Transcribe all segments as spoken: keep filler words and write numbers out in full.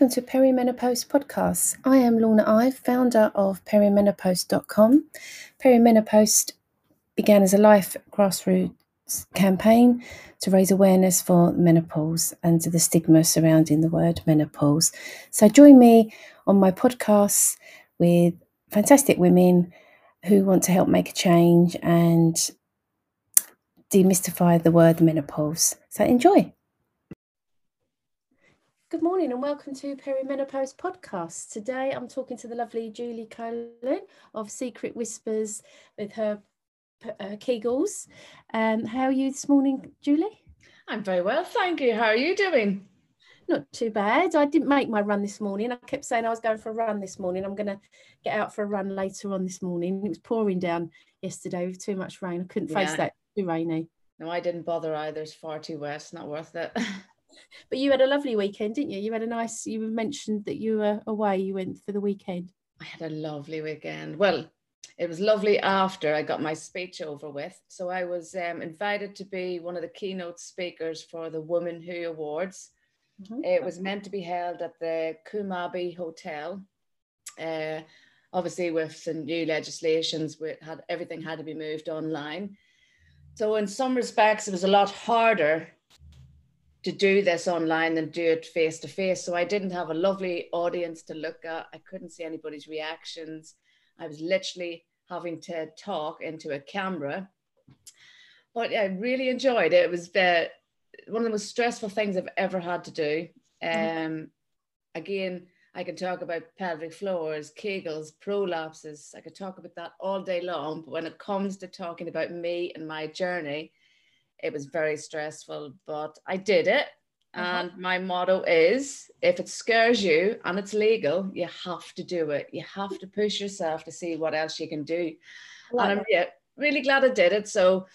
welcome to Perimenopost Podcasts. I am Lorna Ive, founder of perimenopost dot com. Perimenopost began as a life grassroots campaign to raise awareness for menopause and to the stigma surrounding the word menopause. So join me on my podcasts with fantastic women who want to help make a change and demystify the word menopause. So enjoy. Good morning and welcome to Perimenopost Podcast. Today I'm talking to the lovely Julie Conlan of Secret Whispers with her uh, Kegels. Um, how are you this morning, Julie? I'm very well, thank you. How are you doing? Not too bad. I didn't make my run this morning. I kept saying I was going for a run this morning. I'm going to get out for a run later on this morning. It was pouring down yesterday with too much rain. I couldn't face yeah. that. Too rainy. No, I didn't bother either. It's far too wet. It's not worth it. But you had a lovely weekend, didn't you? You had a nice, you mentioned that you were away, you went for the weekend. I had a lovely weekend. Well, it was lovely after I got my speech over with. So I was um, invited to be one of the keynote speakers for the Woman Who Awards. Mm-hmm. It was meant to be held at the Kumabi Hotel. Uh, obviously, with some new legislations, we had, everything had to be moved online. So in some respects, it was a lot harder to do this online than do it face to face. So I didn't have a lovely audience to look at. I couldn't see anybody's reactions. I was literally having to talk into a camera, but I really enjoyed it. It was the, one of the most stressful things I've ever had to do. Um, again, I can talk about pelvic floors, Kegels, prolapses. I could talk about that all day long, but when it comes to talking about me and my journey, it was very stressful, but I did it. And mm-hmm. my motto is, if it scares you and it's legal, you have to do it. You have to push yourself to see what else you can do. Wow. And I'm yeah, really glad I did it. So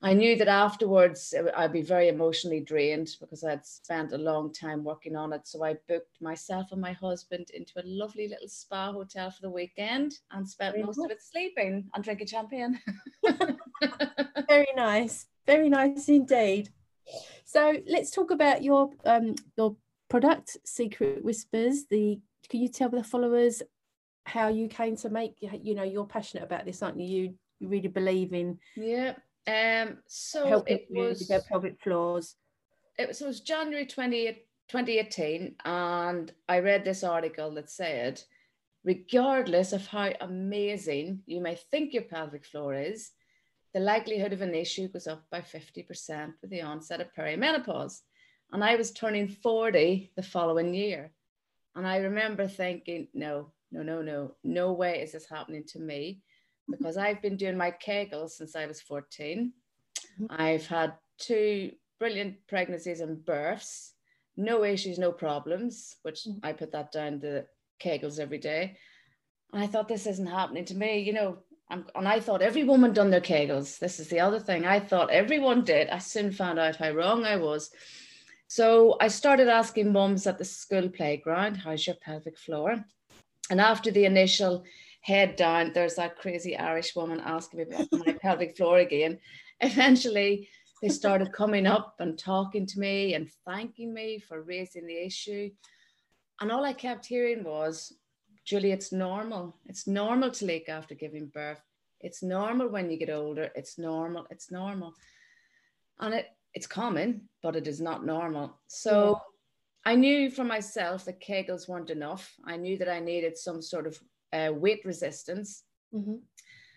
I knew that afterwards I'd be very emotionally drained because I'd spent a long time working on it. So I booked myself and my husband into a lovely little spa hotel for the weekend and spent very most cool. of it sleeping and drinking champagne. Very nice. Very nice indeed. So let's talk about your um, your product, Secret Whispers. The can you tell the followers how you came to make? You know, you're passionate about this, aren't you? You, you really believe in yeah. Um. So it was their pelvic floors. It was, so it was January twentieth, twenty eighteen, and I read this article that said, regardless of how amazing you may think your pelvic floor is, the likelihood of an issue goes up by fifty percent with the onset of perimenopause. And I was turning forty the following year. And I remember thinking, no, no, no, no, no way is this happening to me, because I've been doing my Kegels since I was fourteen. I've had two brilliant pregnancies and births, no issues, no problems, which I put that down to Kegels every day. And I thought, this isn't happening to me, you know. And I thought every woman done their Kegels. This is the other thing. I thought everyone did. I soon found out how wrong I was. So I started asking mums at the school playground, how's your pelvic floor? And after the initial head down, there's that crazy Irish woman asking me about my pelvic floor again. Eventually, they started coming up and talking to me and thanking me for raising the issue. And all I kept hearing was, Julie, it's normal. It's normal to leak after giving birth. It's normal when you get older. It's normal. It's normal. And it, it's common, but it is not normal. So yeah. I knew for myself that Kegels weren't enough. I knew that I needed some sort of uh, weight resistance. Mm-hmm.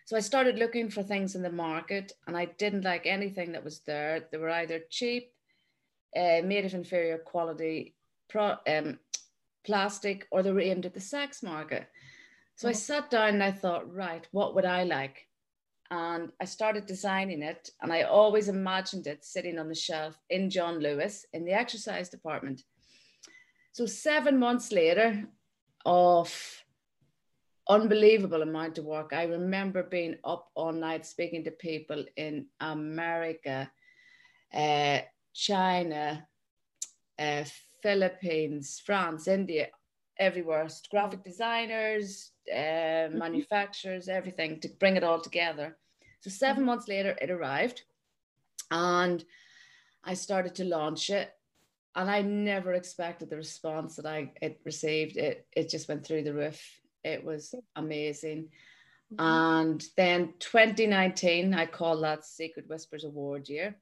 So I started looking for things in the market, and I didn't like anything that was there. They were either cheap, uh, made of inferior quality, pro- um, plastic, or they were aimed at the sex market. So I sat down and I thought, right, what would I like? And I started designing it, and I always imagined it sitting on the shelf in John Lewis in the exercise department. So seven months later of unbelievable amount of work, I remember being up all night speaking to people in America, uh, China, uh, Philippines, France, India, everywhere, graphic designers, uh, manufacturers, everything, to bring it all together. So seven months later, it arrived, and I started to launch it. And I never expected the response that I it received. It it just went through the roof. It was amazing. Mm-hmm. And then twenty nineteen, I call that Secret Whispers Award year.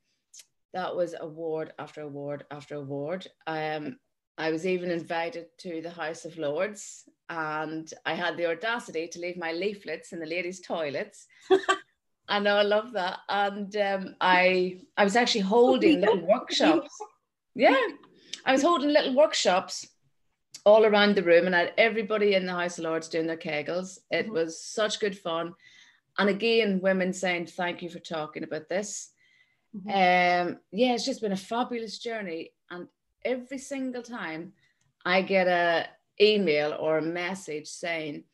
That was award after award after award. Um, I was even invited to the House of Lords, and I had the audacity to leave my leaflets in the ladies' toilets. I know, I love that. And um, I I was actually holding little workshops. Yeah, I was holding little workshops all around the room, and I had everybody in the House of Lords doing their Kegels. It mm-hmm. was such good fun. And again, women saying, thank you for talking about this. Mm-hmm. Um, yeah, it's just been a fabulous journey. And every single time I get a email or a message saying,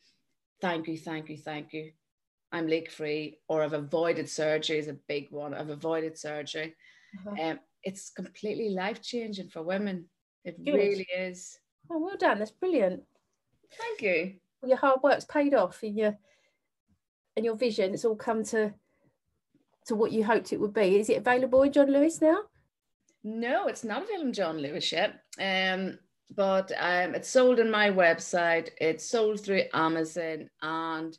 thank you, thank you, thank you. I'm leak free, or I've avoided surgery is a big one. I've avoided surgery. Mm-hmm. Um, it's completely life-changing for women. It Good. really is. Oh, well done. That's brilliant. Thank you. Your hard work's paid off, and your and your vision, it's all come to to what you hoped it would be. Is it available in John Lewis now? No, it's not available in John Lewis yet. Um, but um, it's sold on my website. It's sold through Amazon, and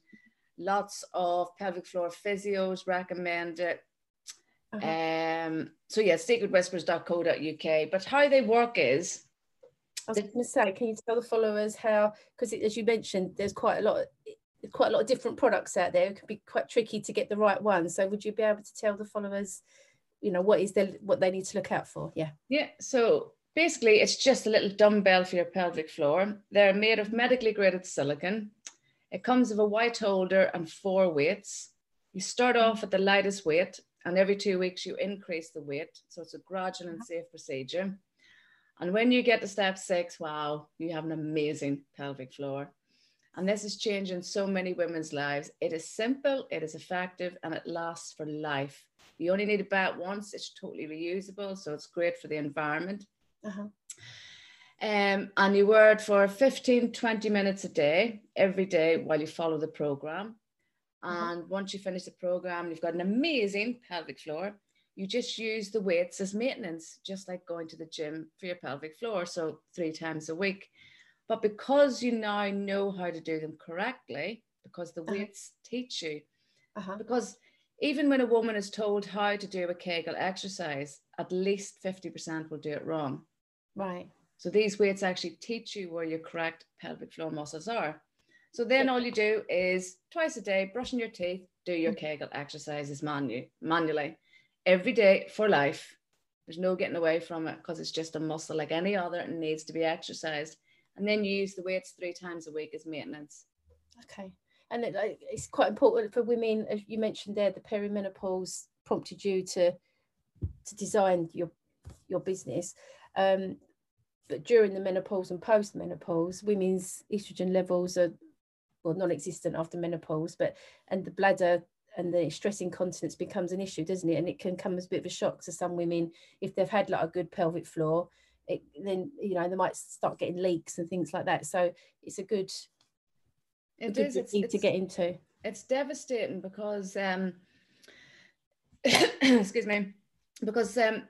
lots of pelvic floor physios recommend it. Uh-huh. Um, so yeah, secret whispers dot co dot U K. But how they work is, I was going to say, can you tell the followers how? Because as you mentioned, there's quite a lot, of, quite a lot of different products out there. It can be quite tricky to get the right one. So would you be able to tell the followers, you know, what is their, what they need to look out for? Yeah. Yeah. So basically, it's just a little dumbbell for your pelvic floor. They're made of medically graded silicone. It comes with a white holder and four weights. You start off at the lightest weight, and every two weeks you increase the weight. So it's a gradual and safe procedure. And when you get to step six, wow, you have an amazing pelvic floor. And this is changing so many women's lives. It is simple, it is effective, and it lasts for life. You only need to buy it once. It's totally reusable, so it's great for the environment. Uh-huh. Um, and you wear it for fifteen, twenty minutes a day, every day, while you follow the program. And once you finish the program, you've got an amazing pelvic floor. You just use the weights as maintenance, just like going to the gym for your pelvic floor. So three times a week. But because you now know how to do them correctly, because the weights uh-huh. teach you, uh-huh. because even when a woman is told how to do a Kegel exercise, at least fifty percent will do it wrong. Right. So these weights actually teach you where your correct pelvic floor muscles are. So then all you do is twice a day, brushing your teeth, do your Kegel exercises manu- manually every day for life. There's no getting away from it, because it's just a muscle like any other and needs to be exercised. And then you use the weights three times a week as maintenance. Okay. And it, it's quite important for women, as you mentioned there, the perimenopause prompted you to, to design your, your business. Um, but during the menopause and post-menopause, women's estrogen levels are well, non-existent after menopause, but and the bladder and the stress incontinence becomes an issue, doesn't it? And it can come as a bit of a shock to some women if they've had like a good pelvic floor. It then, you know, they might start getting leaks and things like that. So it's a good, it a good is, it's, it's, to get into. It's devastating because, um, excuse me, because um,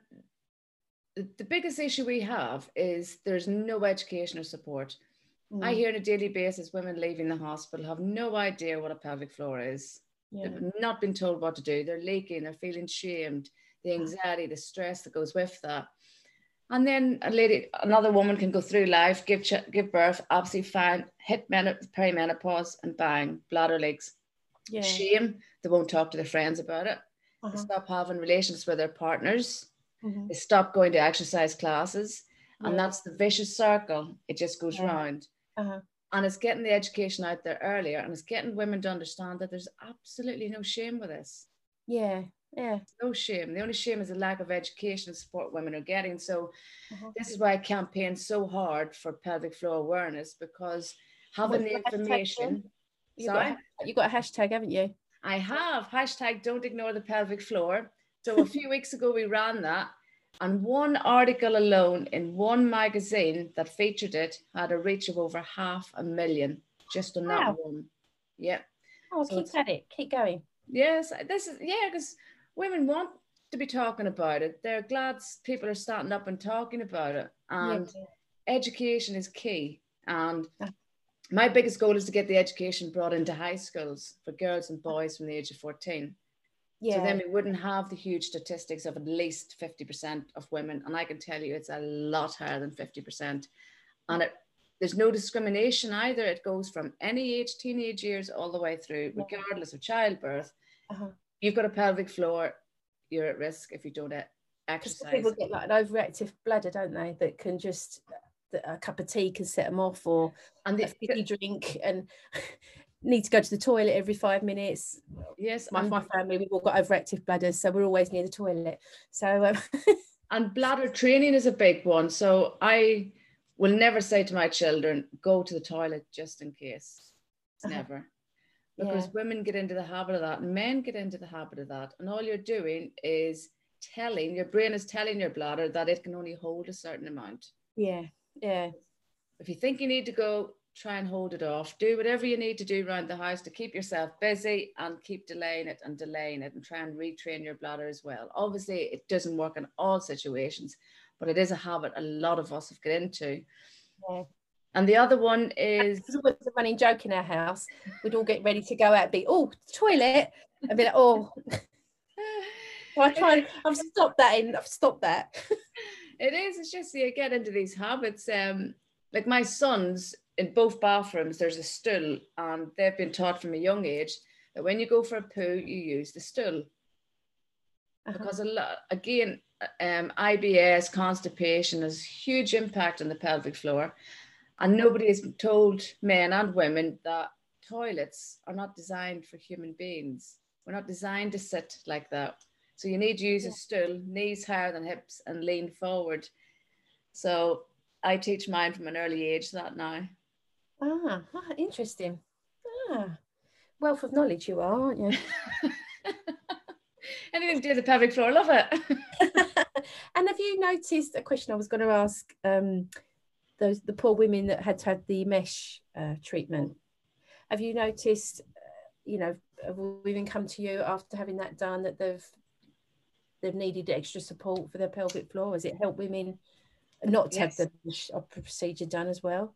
the biggest issue we have is there's no education or support. Mm. I hear on a daily basis women leaving the hospital have no idea what a pelvic floor is. Yeah. They've not been told what to do. They're leaking, they're feeling shamed, the anxiety, the stress that goes with that. And then a lady, another woman can go through life, give ch- give birth, absolutely fine, hit men- perimenopause and bang, bladder leaks. Yeah. Shame, they won't talk to their friends about it. Uh-huh. They stop having relations with their partners. Mm-hmm. They stop going to exercise classes. Yeah. And that's the vicious circle. It just goes yeah. round. Uh-huh. And it's getting the education out there earlier, and it's getting women to understand that there's absolutely no shame with this. Yeah, yeah. No shame. The only shame is the lack of education and support women are getting. So uh-huh. this is why I campaign so hard for pelvic floor awareness, because having the information. You've got, you've got a hashtag, haven't you? I have. Hashtag don't ignore the pelvic floor. So a few weeks ago we ran that. And one article alone in one magazine that featured it had a reach of over half a million just on wow. that one. Yeah. Oh, so keep at it. Keep going. Yes, this is yeah, because women want to be talking about it. They're glad people are standing up and talking about it. And yeah. education is key. And my biggest goal is to get the education brought into high schools for girls and boys from the age of fourteen. Yeah. So then we wouldn't have the huge statistics of at least fifty percent of women. And I can tell you it's a lot higher than fifty percent. And it, there's no discrimination either. It goes from any age, teenage years, all the way through, regardless of childbirth. Uh-huh. You've got a pelvic floor, you're at risk if you don't exercise. People get like an overactive bladder, don't they? That can just, a cup of tea can set them off, or and the fizzy drink, and need to go to the toilet every five minutes. Yes, my, my family, we've all got overactive bladders, so we're always near the toilet. So, um, and bladder training is a big one. So I will never say to my children, go to the toilet just in case. Uh-huh. Never. Because yeah. women get into the habit of that, and men get into the habit of that. And all you're doing is telling, your brain is telling your bladder that it can only hold a certain amount. Yeah, yeah. If you think you need to go, try and hold it off. Do whatever you need to do around the house to keep yourself busy and keep delaying it and delaying it and try and retrain your bladder as well. Obviously, it doesn't work in all situations, but it is a habit a lot of us have got into. Yeah. And the other one is... There's always a running joke in our house. We'd all get ready to go out and be, oh, toilet. And be like, oh. So I try and, I've stopped that in, I've stopped that. It is, it's just you get into these habits. Um, like my sons, in both bathrooms, there's a stool. And they've been taught from a young age that when you go for a poo, you use the stool. Uh-huh. Because, a lot, again, um, I B S, constipation has huge impact on the pelvic floor. And nobody has told men and women that toilets are not designed for human beings. We're not designed to sit like that. So you need to use yeah. a stool, knees higher than hips, and lean forward. So I teach mine from an early age that now. Ah, ah interesting. Ah, wealth of knowledge you are, aren't you? Anything to do with the pelvic floor, I love it. And have you noticed a question I was going to ask? Um, Those the poor women that had had the mesh uh, treatment. Have you noticed, uh, you know, have women come to you after having that done that they've they've needed extra support for their pelvic floor? Has it helped women not to yes. have the mesh procedure done as well?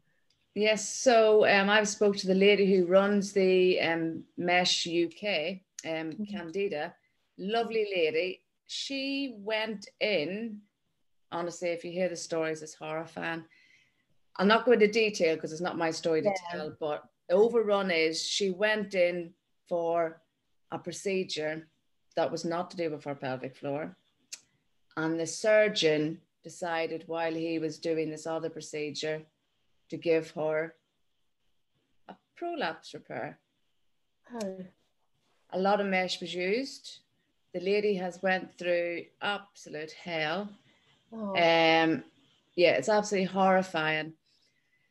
Yes. So um, I've spoke to the lady who runs the um, Mesh U K, um, mm-hmm. Candida. Lovely lady. She went in. Honestly, if you hear the stories, it's horrifying. I'll not go into detail because it's not my story to yeah. tell, but the overrun is she went in for a procedure that was not to do with her pelvic floor. And the surgeon decided while he was doing this other procedure to give her a prolapse repair. Oh. A lot of mesh was used. The lady has went through absolute hell. Oh. Um, yeah, it's absolutely horrifying.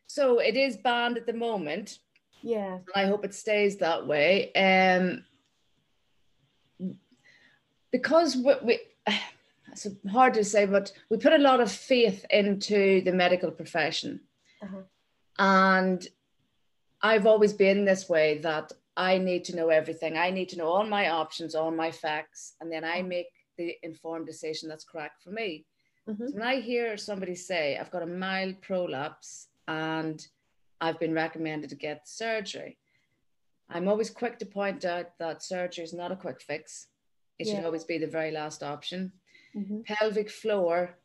So it is banned at the moment. Yeah. And I hope it stays that way. Um, because we, we, it's hard to say, but we put a lot of faith into the medical profession. Uh-huh. And I've always been this way that I need to know everything. I need to know all my options, all my facts, and then I make the informed decision that's correct for me. Mm-hmm. So when I hear somebody say, I've got a mild prolapse, and I've been recommended to get surgery, I'm always quick to point out that surgery is not a quick fix. It yeah. should always be the very last option. Mm-hmm. Pelvic floor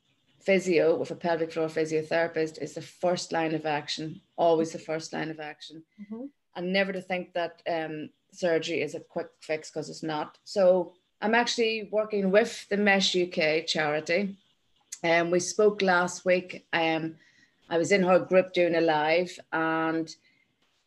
physio, with a pelvic floor physiotherapist, is the first line of action, always the first line of action. Mm-hmm. And never to think that um, surgery is a quick fix, because it's not. So I'm actually working with the Mesh U K charity. And um, we spoke last week. Um, I was in her group doing a live, and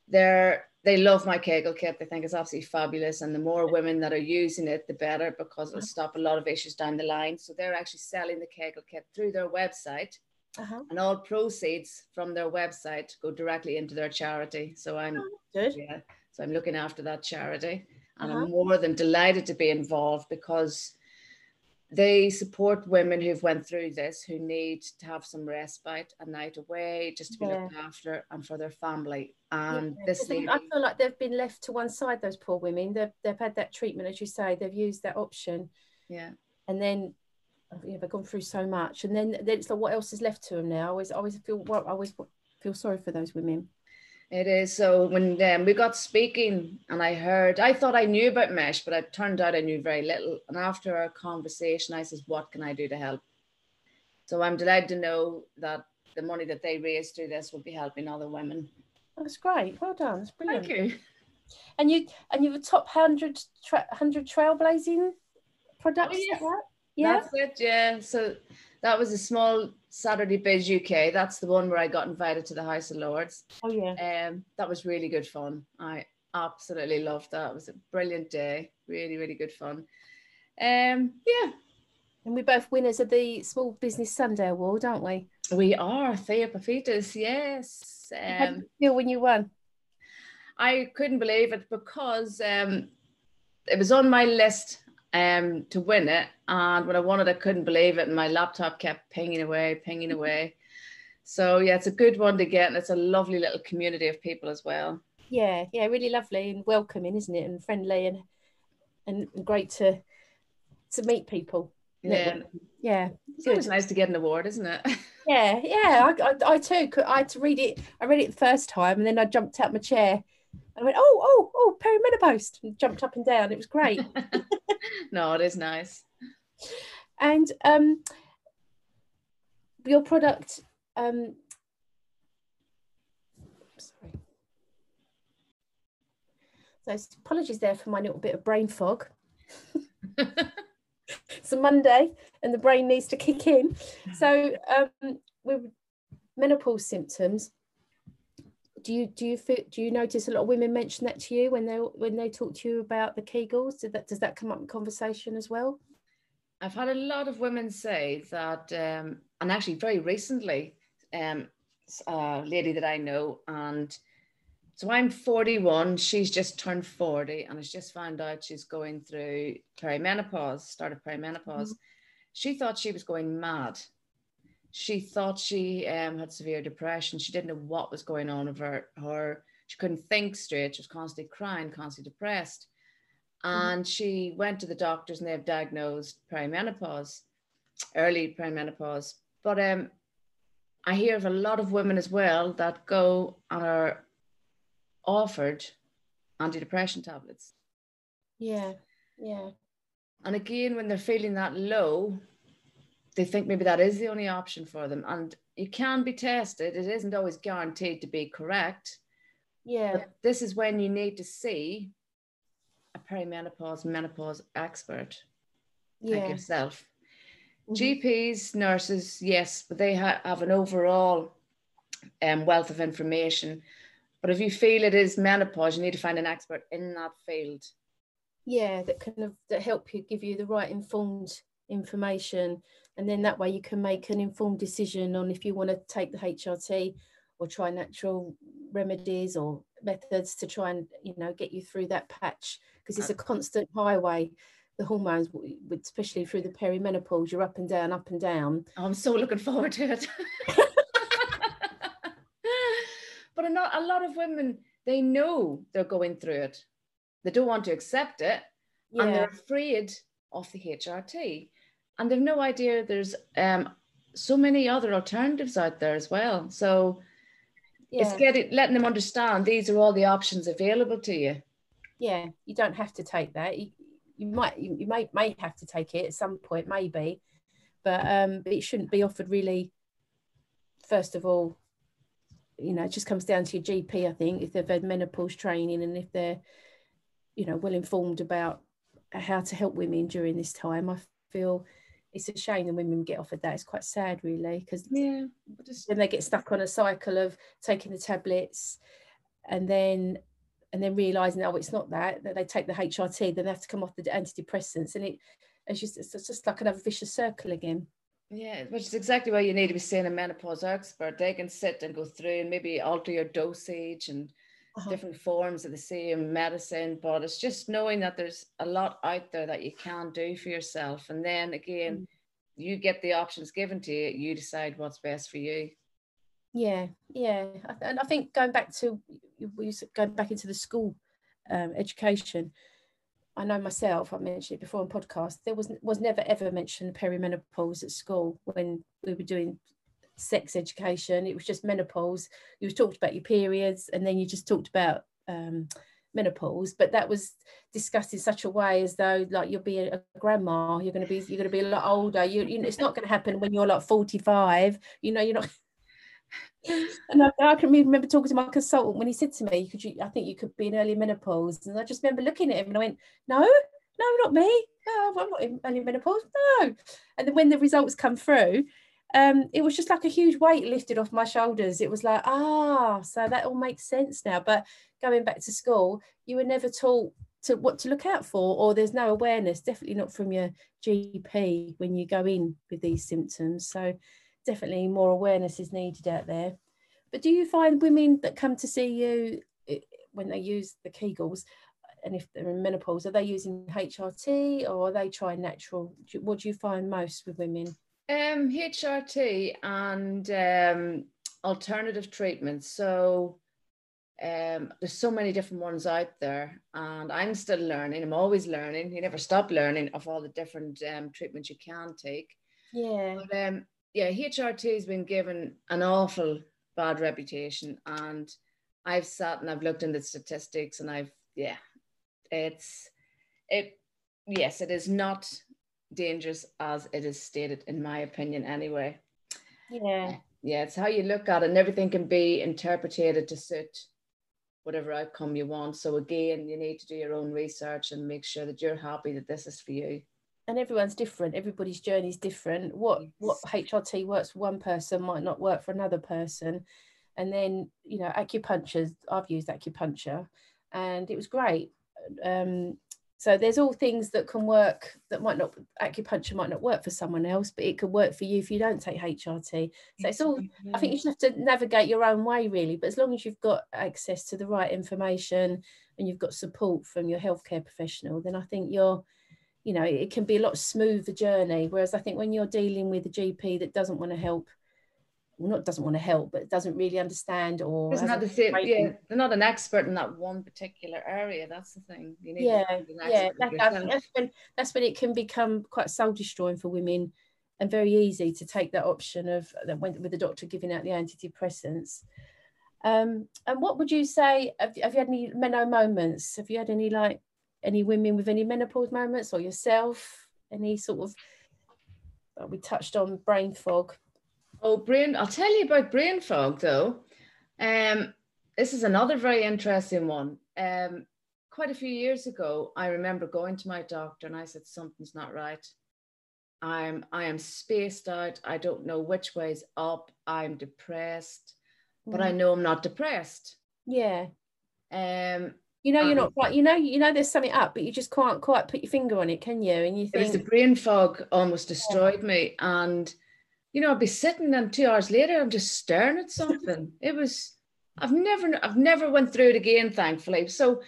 they're, they love my Kegel kit. They think it's absolutely fabulous. And the more women that are using it, the better, because it'll stop a lot of issues down the line. So they're actually selling the Kegel kit through their website, uh-huh. and all proceeds from their website go directly into their charity. So I'm, oh, good. Yeah, so I'm looking after that charity, and uh-huh. I'm more than delighted to be involved, because they support women who've went through this, who need to have some respite, a night away, just to be yeah. looked after, and for their family. And yeah. this lady, I feel like they've been left to one side, those poor women. They've, they've had that treatment, as you say, they've used that option. Yeah. and then yeah, they've gone through so much, and then, then it's like, what else is left to them now? I always, always feel, well, I always feel sorry for those women. It is. So when um, we got speaking, and I heard, I thought I knew about Mesh, but it turned out I knew very little. And after our conversation, I says, what can I do to help? So I'm delighted to know that the money that they raise through this will be helping other women. That's great. Well done. That's brilliant. Thank you. And you, and you were top one hundred, tra- one hundred trailblazing products? Oh, yes. Yeah. That's it, yeah. So that was a small Saturday Biz U K. That's the one where I got invited to the House of Lords. Oh, yeah. Um, that was really good fun. I absolutely loved that. It was a brilliant day. Really, really good fun. Um, yeah. And we're both winners of the Small Business Sunday Award, aren't we? We are, Thea Pafitas, yes. Um, How did you feel when you won? I couldn't believe it, because um, it was on my list um to win it, and when I wanted, I couldn't believe it, and my laptop kept pinging away pinging away so yeah, it's a good one to get, and it's a lovely little community of people as well. Yeah, yeah, really lovely and welcoming, isn't it, and friendly, and and great to to meet people. Yeah, networking. Yeah, it's always nice to get an award, isn't it? Yeah, yeah. I, I, I too could I had to read it I read it the first time, and then I jumped out my chair and I went, oh, oh, oh, Perimenopost, and jumped up and down. It was great. No, it is nice. And um, your product, um, sorry. So apologies there for my little bit of brain fog. It's a Monday and the brain needs to kick in. So um, with menopause symptoms, Do you do you feel, do you notice a lot of women mention that to you when they when they talk to you about the Kegels? Did that does that come up in conversation as well? I've had a lot of women say that, um, and actually very recently, um, a lady that I know, and so I'm forty-one. She's just turned forty, and has just found out she's going through perimenopause. Started perimenopause. Mm-hmm. She thought she was going mad. She thought she um, had severe depression. She didn't know what was going on with her, her. She couldn't think straight. She was constantly crying, constantly depressed. And mm-hmm. she went to the doctors, and they've diagnosed perimenopause, early perimenopause. But um, I hear of a lot of women as well that go and are offered antidepressant tablets. Yeah, yeah. And again, when they're feeling that low, they think maybe that is the only option for them, and you can be tested. It isn't always guaranteed to be correct. Yeah. But this is when you need to see a perimenopause menopause expert. Yeah. Like yourself. Mm-hmm. G Ps, nurses, yes, but they ha- have an overall um, wealth of information. But if you feel it is menopause, you need to find an expert in that field. Yeah, that kind of that help you, give you the right informed information, and then that way you can make an informed decision on if you want to take the H R T or try natural remedies or methods to try and, you know, get you through that patch, because it's a constant highway, the hormones, especially through the perimenopause. You're up and down, up and down. I'm so looking forward to it. But a lot, a lot of women, they know they're going through it, they don't want to accept it. Yeah. And they're afraid of the H R T, and they've no idea there's um so many other alternatives out there as well. So yeah, it's getting letting them understand these are all the options available to you. Yeah, you don't have to take that. You, you might you, you may may have to take it at some point, maybe, but um but it shouldn't be offered really. First of all, you know, it just comes down to your G P, I think, if they've had menopause training and if they're, you know, well informed about how to help women during this time. I feel it's a shame that women get offered that. It's quite sad, really, because yeah, just... when they get stuck on a cycle of taking the tablets and then and then realising, oh, it's not that, that they take the H R T, then they have to come off the antidepressants, and it it's just it's just like another vicious circle again. Yeah, which is exactly why you need to be seeing a menopause expert. They can sit and go through and maybe alter your dosage and Uh-huh. different forms of the same medicine, but it's just knowing that there's a lot out there that you can do for yourself, and then again, mm-hmm. you get the options given to you, you decide what's best for you. Yeah, yeah. And I think going back to going back into the school um, education, I know myself, I mentioned it before on podcast, there was was never ever mentioned perimenopause at school when we were doing sex education. It was just menopause. You talked about your periods, and then you just talked about um, menopause, but that was discussed in such a way as though, like, you'll be a grandma, you're going to be you're going to be a lot older. You, you it's not going to happen when you're like forty-five. You know, you're not. And I, I can remember talking to my consultant when he said to me, "Could you? I think you could be in early menopause." And I just remember looking at him and I went, "No, no, not me. No, I'm not in early menopause. No." And then when the results come through, um, it was just like a huge weight lifted off my shoulders. It was like, ah, so that all makes sense now. But going back to school, you were never taught to what to look out for, or there's no awareness. Definitely not from your G P when you go in with these symptoms. So definitely more awareness is needed out there. But do you find women that come to see you, when they use the Kegels, and if they're in menopause, are they using H R T or are they trying natural? What do you find most with women? Um, H R T and um, alternative treatments. So um, there's so many different ones out there, and I'm still learning. I'm always learning. You never stop learning of all the different um, treatments you can take. Yeah. But, um, yeah, H R T has been given an awful bad reputation, and I've sat and I've looked into the statistics, and I've, yeah, it's, it, yes, it is not dangerous as it is stated, in my opinion, anyway. Yeah. Yeah, it's how you look at it, and everything can be interpreted to suit whatever outcome you want. So again, you need to do your own research and make sure that you're happy that this is for you. And everyone's different. Everybody's journey is different. What what H R T works for one person might not work for another person. And then, you know, acupuncture, I've used acupuncture and it was great. Um, so there's all things that can work that might not, acupuncture might not work for someone else, but it could work for you if you don't take H R T. So it's all, I think you just have to navigate your own way really, but as long as you've got access to the right information and you've got support from your healthcare professional, then I think you're, you know, it can be a lot smoother journey. Whereas I think when you're dealing with a G P that doesn't want to help, well, not doesn't want to help, but doesn't really understand or doesn't have the same, yeah, they're not an expert in that one particular area. That's the thing. You need yeah, to be an yeah. That, that's, when, that's when it can become quite soul destroying for women, and very easy to take that option of that went with the doctor giving out the antidepressants. Um, and what would you say? Have, have you had any meno moments? Have you had any like? Any women with any menopause moments, or yourself, any sort of, well, we touched on brain fog. Oh, brain, I'll tell you about brain fog though. Um, this is another very interesting one. Um, quite a few years ago, I remember going to my doctor and I said, something's not right. I'm, I am spaced out. I don't know which way's up. I'm depressed, mm. but I know I'm not depressed. Yeah. Um, You know, you're not quite, you know, you know, there's something up, but you just can't quite put your finger on it, can you? And you think, it was the brain fog almost destroyed yeah. me. And, you know, I'd be sitting and two hours later, I'm just staring at something. It was, I've never, I've never went through it again, thankfully. So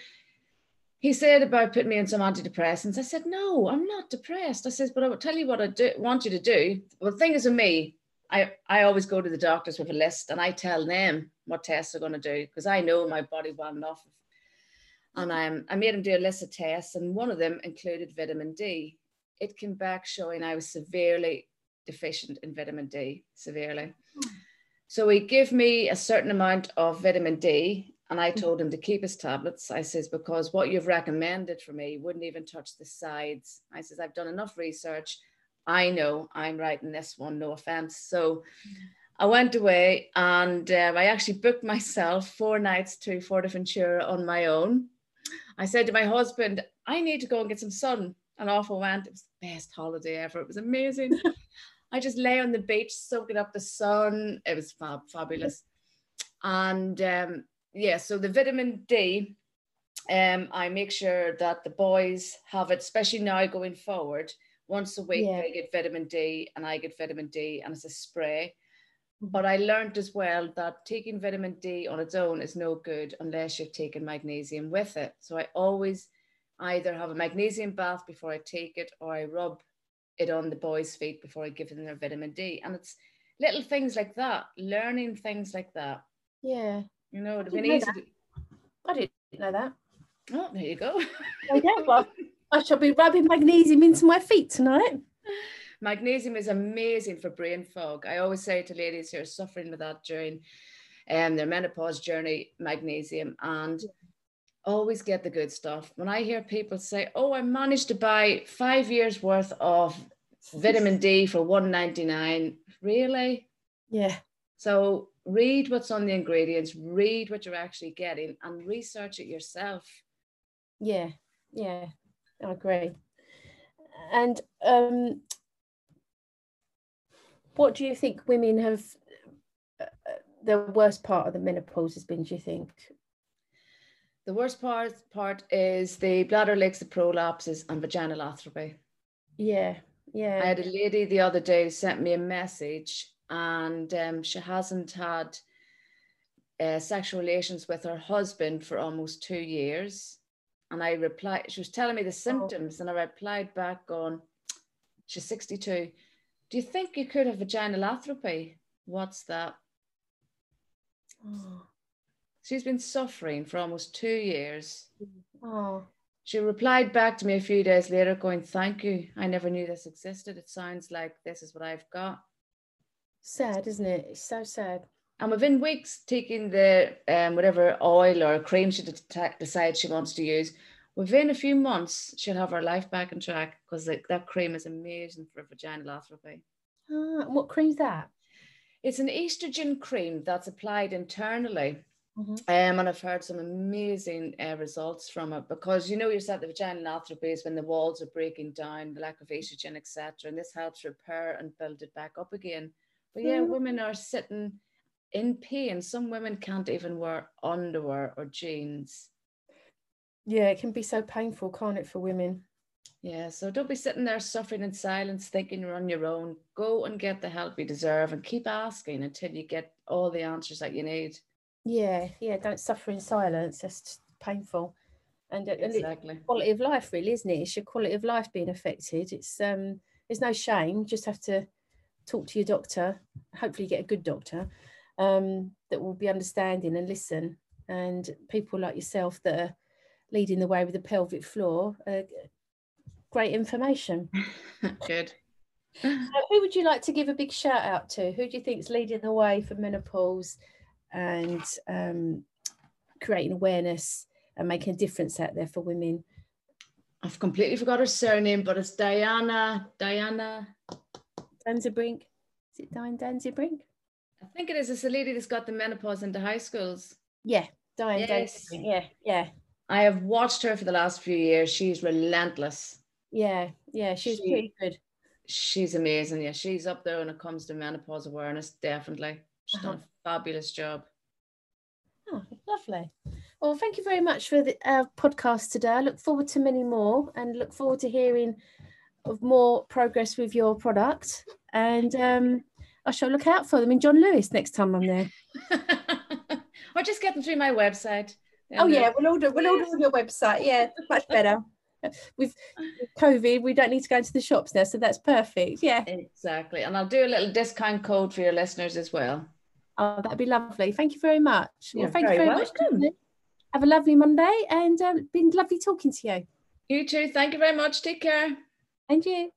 he said about putting me on some antidepressants. I said, no, I'm not depressed. I says, but I will tell you what I do want you to do. Well, the thing is with me, I, I always go to the doctors with a list and I tell them what tests they're going to do, because I know my body well enough. And um, I made him do a list of tests, and one of them included vitamin D. It came back showing I was severely deficient in vitamin D, severely. Mm. So he gave me a certain amount of vitamin D, and I told him to keep his tablets. I says, because what you've recommended for me wouldn't even touch the sides. I says, I've done enough research. I know I'm right in this one, no offense. So I went away, and um, I actually booked myself four nights to Fuerteventura on my own. I said to my husband, I need to go and get some sun. And off I went. It was the best holiday ever. It was amazing. I just lay on the beach, soaking up the sun. It was fab, fabulous. And um, yeah, so the vitamin D, um, I make sure that the boys have it, especially now going forward. Once a week, yeah. they get vitamin D and I get vitamin D, and it's a spray. But I learned as well that taking vitamin D on its own is no good unless you're taking magnesium with it. So I always either have a magnesium bath before I take it, or I rub it on the boys' feet before I give them their vitamin D. And it's little things like that, learning things like that. Yeah. You know, it would have been easy. I didn't know that. Oh, there you go. There you go. I shall be rubbing magnesium into my feet tonight. Magnesium is amazing for brain fog. I always say to ladies who are suffering with that during um, their menopause journey, magnesium, and always get the good stuff. When I hear people say, oh, I managed to buy five years worth of vitamin D for one ninety-nine, really? Yeah. So read what's on the ingredients, read what you're actually getting, and research it yourself. Yeah, yeah, I agree. And um, what do you think women have, uh, the worst part of the menopause has been, do you think? The worst part, part is the bladder leaks, the prolapses, and vaginal atrophy. Yeah, yeah. I had a lady the other day who sent me a message, and um, she hasn't had uh, sexual relations with her husband for almost two years. And I replied, she was telling me the symptoms, and I replied back on, she's sixty-two, do you think you could have vaginal atrophy? What's that? Oh. She's been suffering for almost two years. Oh. She replied back to me a few days later going, thank you, I never knew this existed. It sounds like this is what I've got. Sad, isn't it? It's so sad. And within weeks, taking the um, whatever oil or cream she de- decides she wants to use, within a few months, she'll have her life back on track, because like, that cream is amazing for vaginal atrophy. Ah, what cream's that? It's an estrogen cream that's applied internally. Mm-hmm. Um, and I've heard some amazing uh, results from it, because you know yourself, the vaginal atrophy is when the walls are breaking down, the lack of estrogen, et cetera. And this helps repair and build it back up again. But yeah, mm-hmm. Women are sitting in pain. Some women can't even wear underwear or jeans. Yeah, it can be so painful, can't it, for women? Yeah, so don't be sitting there suffering in silence, thinking you're on your own. Go and get the help you deserve, and keep asking until you get all the answers that you need. Yeah, yeah, don't suffer in silence. That's painful. And exactly. It's quality of life, really, isn't it? It's your quality of life being affected. It's um, there's no shame. You just have to talk to your doctor. Hopefully, you get a good doctor um, that will be understanding and listen. And people like yourself that are leading the way with the pelvic floor, uh, great information. Good. So who would you like to give a big shout out to? Who do you think is leading the way for menopause? And um, creating awareness and making a difference out there for women. I've completely forgot her surname, but it's Diana, Diana. Danzebrink. Is it Diane Danzebrink? I think it is. It's a lady that's got the menopause into high schools. Yeah, Diane yes. Danzebrink. Yeah, yeah. I have watched her for the last few years. She's relentless. Yeah, yeah, she's she, pretty good. She's amazing. Yeah, she's up there when it comes to menopause awareness, definitely. She's uh-huh. done a fabulous job. Oh, lovely. Well, thank you very much for the uh, podcast today. I look forward to many more, and look forward to hearing of more progress with your product. And um, I shall look out for them in John Lewis next time I'm there. Or just get them through my website. Oh, then... yeah, we'll order, we'll order on your website. Yeah, much better. With COVID, we don't need to go into the shops now, so that's perfect. Yeah, exactly. And I'll do a little discount code for your listeners as well. Oh, that'd be lovely. Thank you very much. You're well, thank very you very welcome. Much. Have a lovely Monday, and um, been lovely talking to you. You too. Thank you very much. Take care. And you.